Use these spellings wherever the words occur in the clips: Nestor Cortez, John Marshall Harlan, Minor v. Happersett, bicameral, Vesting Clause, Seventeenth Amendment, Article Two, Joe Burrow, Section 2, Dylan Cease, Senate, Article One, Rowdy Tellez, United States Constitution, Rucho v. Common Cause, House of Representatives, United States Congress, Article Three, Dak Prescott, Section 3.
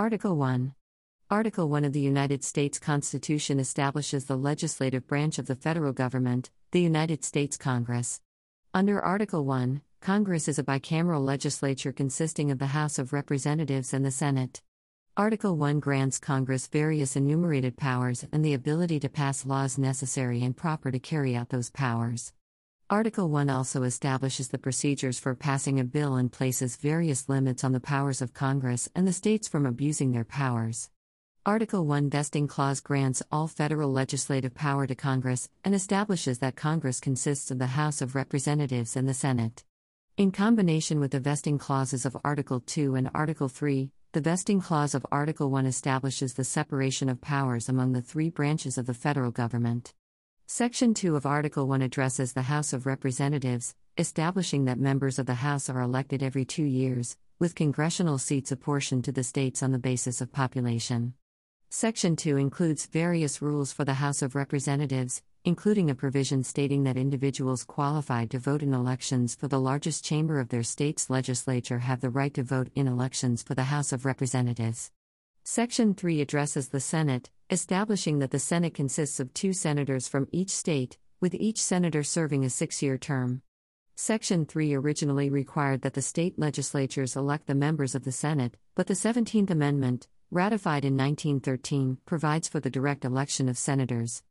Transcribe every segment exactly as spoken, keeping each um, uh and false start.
Article One. Article One of the United States Constitution establishes the legislative branch of the federal government, the United States Congress. Under Article One, Congress is a bicameral legislature consisting of the House of Representatives and the Senate. Article One grants Congress various enumerated powers and the ability to pass laws necessary and proper to carry out those powers. Article One also establishes the procedures for passing a bill and places various limits on the powers of Congress and the states from abusing their powers. Article One Vesting Clause grants all federal legislative power to Congress and establishes that Congress consists of the House of Representatives and the Senate. In combination with the vesting clauses of Article Two and Article Three, the vesting clause of Article One establishes the separation of powers among the three branches of the federal government. Section two of Article One addresses the House of Representatives, establishing that members of the House are elected every two years, with congressional seats apportioned to the states on the basis of population. Section two includes various rules for the House of Representatives, including a provision stating that individuals qualified to vote in elections for the largest chamber of their state's legislature have the right to vote in elections for the House of Representatives. Section three addresses the Senate, establishing that the Senate consists of two senators from each state, with each senator serving a six-year term. Section three originally required that the state legislatures elect the members of the Senate, but the Seventeenth Amendment, ratified in nineteen thirteen, provides for the direct election of senators.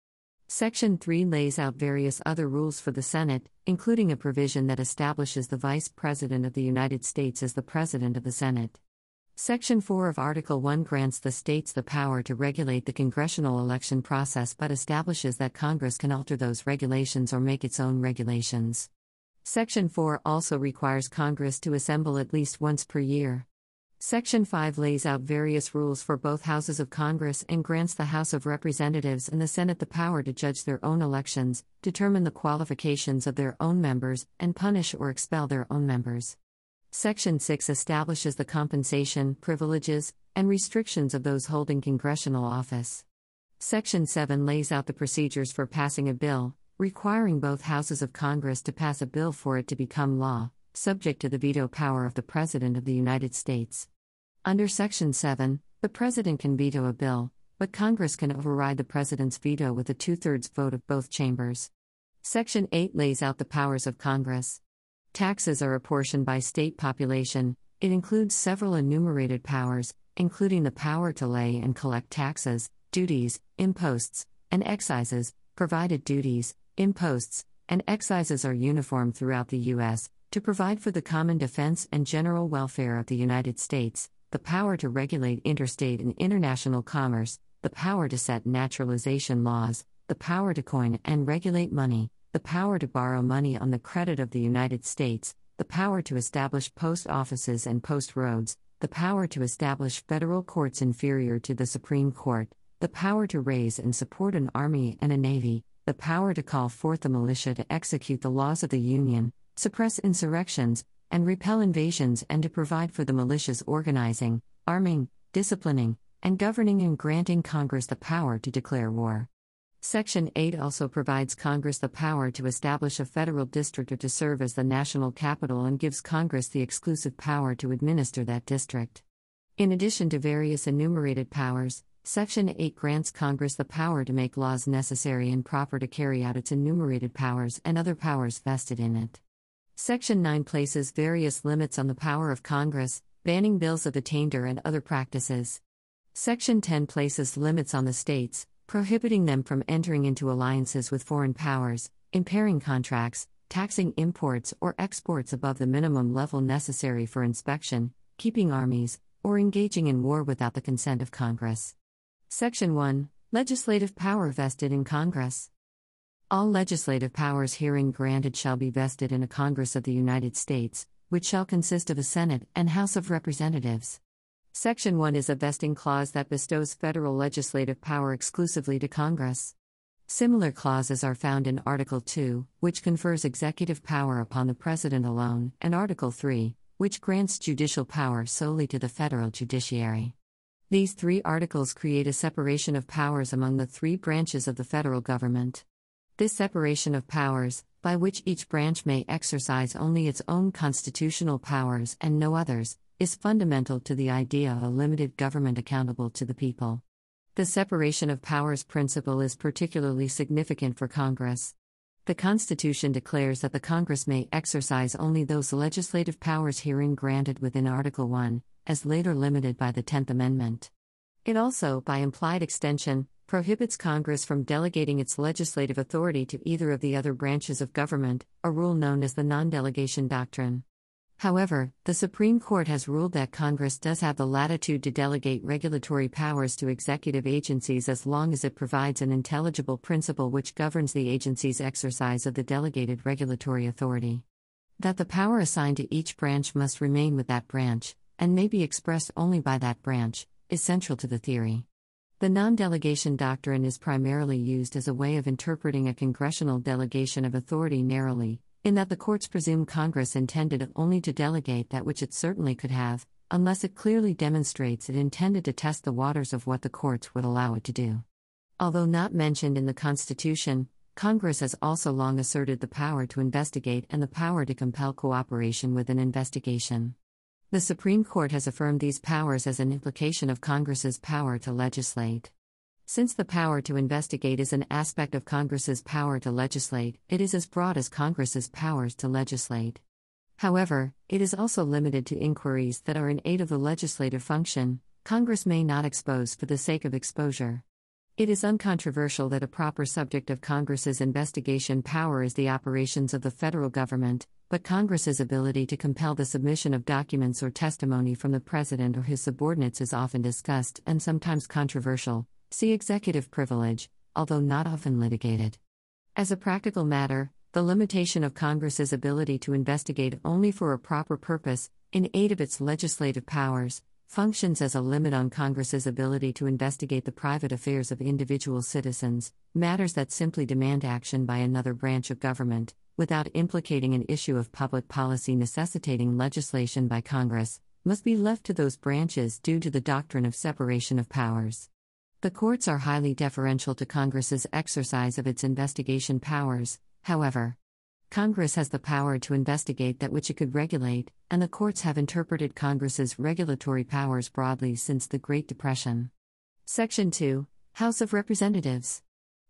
Section three lays out various other rules for the Senate, including a provision that establishes the Vice President of the United States as the President of the Senate. Section four of Article One grants the states the power to regulate the congressional election process but establishes that Congress can alter those regulations or make its own regulations. Section four also requires Congress to assemble at least once per year. Section five lays out various rules for both houses of Congress and grants the House of Representatives and the Senate the power to judge their own elections, determine the qualifications of their own members, and punish or expel their own members. Section six establishes the compensation, privileges, and restrictions of those holding congressional office. Section seven lays out the procedures for passing a bill, requiring both houses of Congress to pass a bill for it to become law, subject to the veto power of the President of the United States. Under Section seven, the President can veto a bill, but Congress can override the President's veto with a two-thirds vote of both chambers. Section eight lays out the powers of Congress. Taxes are apportioned by state population. It includes several enumerated powers, including the power to lay and collect taxes, duties, imposts, and excises. Provided duties, imposts, and excises are uniform throughout the U S, to provide for the common defense and general welfare of the United States, the power to regulate interstate and international commerce, the power to set naturalization laws, the power to coin and regulate money, the power to borrow money on the credit of the United States, the power to establish post offices and post roads, the power to establish federal courts inferior to the Supreme Court, the power to raise and support an army and a navy, the power to call forth the militia to execute the laws of the Union, suppress insurrections, and repel invasions, and to provide for the militia's organizing, arming, disciplining, and governing, and granting Congress the power to declare war. Section eight also provides Congress the power to establish a federal district or to serve as the national capital and gives Congress the exclusive power to administer that district. In addition to various enumerated powers, Section eight grants Congress the power to make laws necessary and proper to carry out its enumerated powers and other powers vested in it. Section nine places various limits on the power of Congress, banning bills of attainder and other practices. Section ten places limits on the states, prohibiting them from entering into alliances with foreign powers, impairing contracts, taxing imports or exports above the minimum level necessary for inspection, keeping armies, or engaging in war without the consent of Congress. Section one. Legislative power vested in Congress. All legislative powers herein granted shall be vested in a Congress of the United States, which shall consist of a Senate and House of Representatives. Section one is a vesting clause that bestows federal legislative power exclusively to Congress. Similar clauses are found in Article Two, which confers executive power upon the President alone, and Article Three, which grants judicial power solely to the federal judiciary. These three articles create a separation of powers among the three branches of the federal government. This separation of powers, by which each branch may exercise only its own constitutional powers and no others, is fundamental to the idea of a limited government accountable to the people. The separation of powers principle is particularly significant for Congress. The Constitution declares that the Congress may exercise only those legislative powers herein granted within Article One, as later limited by the Tenth Amendment. It also, by implied extension, prohibits Congress from delegating its legislative authority to either of the other branches of government, a rule known as the non-delegation doctrine. However, the Supreme Court has ruled that Congress does have the latitude to delegate regulatory powers to executive agencies as long as it provides an intelligible principle which governs the agency's exercise of the delegated regulatory authority. That the power assigned to each branch must remain with that branch, and may be expressed only by that branch, is central to the theory. The non-delegation doctrine is primarily used as a way of interpreting a congressional delegation of authority narrowly, in that the courts presume Congress intended only to delegate that which it certainly could have, unless it clearly demonstrates it intended to test the waters of what the courts would allow it to do. Although not mentioned in the Constitution, Congress has also long asserted the power to investigate and the power to compel cooperation with an investigation. The Supreme Court has affirmed these powers as an implication of Congress's power to legislate. Since the power to investigate is an aspect of Congress's power to legislate, it is as broad as Congress's powers to legislate. However, it is also limited to inquiries that are in aid of the legislative function. Congress may not expose for the sake of exposure. It is uncontroversial that a proper subject of Congress's investigation power is the operations of the federal government, but Congress's ability to compel the submission of documents or testimony from the president or his subordinates is often discussed and sometimes controversial. See executive privilege, although not often litigated. As a practical matter, the limitation of Congress's ability to investigate only for a proper purpose, in aid of its legislative powers, functions as a limit on Congress's ability to investigate the private affairs of individual citizens, matters that simply demand action by another branch of government, without implicating an issue of public policy necessitating legislation by Congress, must be left to those branches due to the doctrine of separation of powers. The courts are highly deferential to Congress's exercise of its investigation powers, however. Congress has the power to investigate that which it could regulate, and the courts have interpreted Congress's regulatory powers broadly since the Great Depression. Section two. House of Representatives.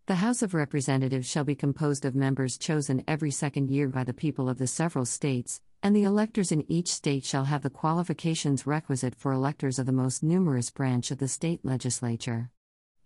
The House of Representatives shall be composed of members chosen every second year by the people of the several states, and the electors in each state shall have the qualifications requisite for electors of the most numerous branch of the state legislature.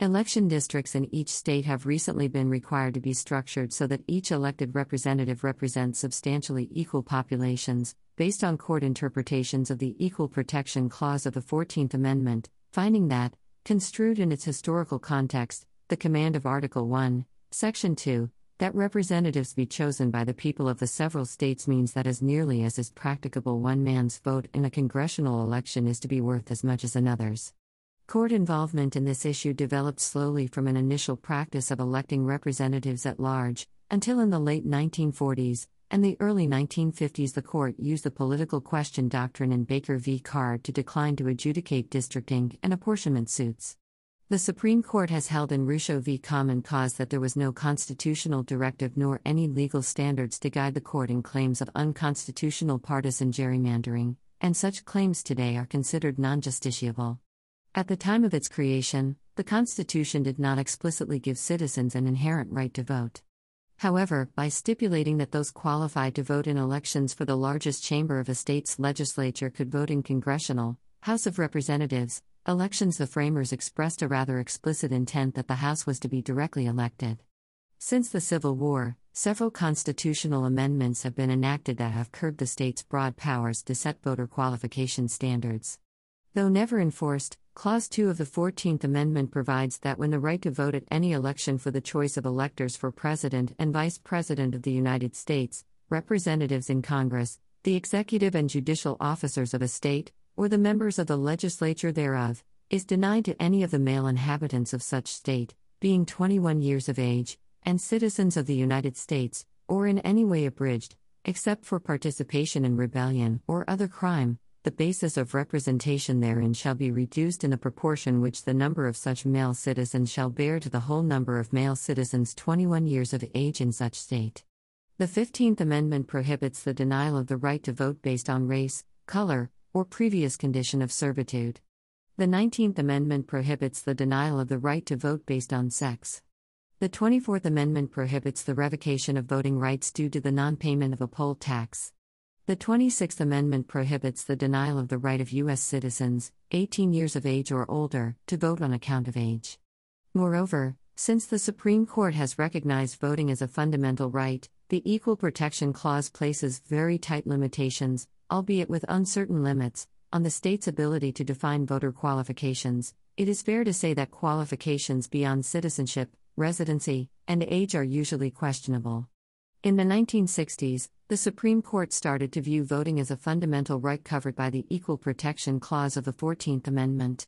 Election districts in each state have recently been required to be structured so that each elected representative represents substantially equal populations, based on court interpretations of the Equal Protection Clause of the Fourteenth Amendment, finding that, construed in its historical context, the command of Article One, Section Two, that representatives be chosen by the people of the several states means that as nearly as is practicable one man's vote in a congressional election is to be worth as much as another's. Court involvement in this issue developed slowly from an initial practice of electing representatives at large, until in the late nineteen forties and the early nineteen fifties the court used the political question doctrine in Baker v. Card to decline to adjudicate districting and apportionment suits. The Supreme Court has held in Rucho v. Common Cause that there was no constitutional directive nor any legal standards to guide the court in claims of unconstitutional partisan gerrymandering, and such claims today are considered non-justiciable. At the time of its creation, the Constitution did not explicitly give citizens an inherent right to vote. However, by stipulating that those qualified to vote in elections for the largest chamber of a state's legislature could vote in congressional, House of Representatives, elections, the framers expressed a rather explicit intent that the House was to be directly elected. Since the Civil War, several constitutional amendments have been enacted that have curbed the state's broad powers to set voter qualification standards. Though never enforced, Clause two of the fourteenth Amendment provides that when the right to vote at any election for the choice of electors for President and Vice President of the United States, representatives in Congress, the executive and judicial officers of a state, or the members of the legislature thereof, is denied to any of the male inhabitants of such state, being twenty-one years of age, and citizens of the United States, or in any way abridged, except for participation in rebellion or other crime. The basis of representation therein shall be reduced in the proportion which the number of such male citizens shall bear to the whole number of male citizens twenty-one years of age in such state. The fifteenth Amendment prohibits the denial of the right to vote based on race, color, or previous condition of servitude. The Nineteenth Amendment prohibits the denial of the right to vote based on sex. The Twenty-Fourth Amendment prohibits the revocation of voting rights due to the non-payment of a poll tax. The Twenty-Sixth Amendment prohibits the denial of the right of U S citizens, eighteen years of age or older, to vote on account of age. Moreover, since the Supreme Court has recognized voting as a fundamental right, the Equal Protection Clause places very tight limitations, albeit with uncertain limits, on the state's ability to define voter qualifications. It is fair to say that qualifications beyond citizenship, residency, and age are usually questionable. In the nineteen sixties, the Supreme Court started to view voting as a fundamental right covered by the Equal Protection Clause of the Fourteenth Amendment.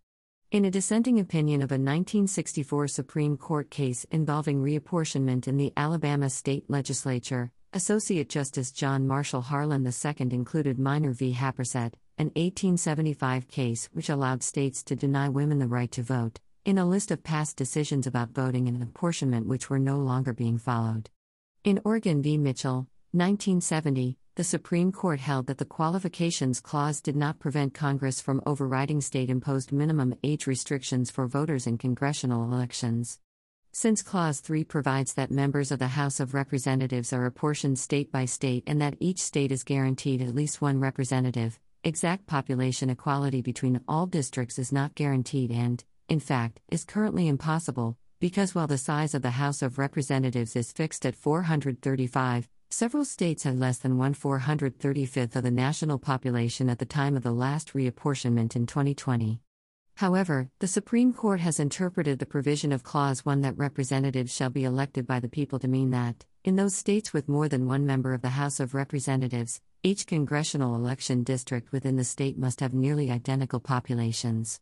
In a dissenting opinion of a nineteen sixty-four Supreme Court case involving reapportionment in the Alabama state legislature, Associate Justice John Marshall Harlan the Second included Minor v. Happersett, an eighteen seventy-five case which allowed states to deny women the right to vote, in a list of past decisions about voting and apportionment which were no longer being followed. In Oregon v. Mitchell, nineteen seventy, the Supreme Court held that the Qualifications Clause did not prevent Congress from overriding state-imposed minimum age restrictions for voters in congressional elections. Since Clause three provides that members of the House of Representatives are apportioned state by state and that each state is guaranteed at least one representative, exact population equality between all districts is not guaranteed and, in fact, is currently impossible, because while the size of the House of Representatives is fixed at four hundred thirty-five, several states had less than one four hundred thirty-fifth of the national population at the time of the last reapportionment in twenty twenty. However, the Supreme Court has interpreted the provision of Clause one that representatives shall be elected by the people to mean that, in those states with more than one member of the House of Representatives, each congressional election district within the state must have nearly identical populations.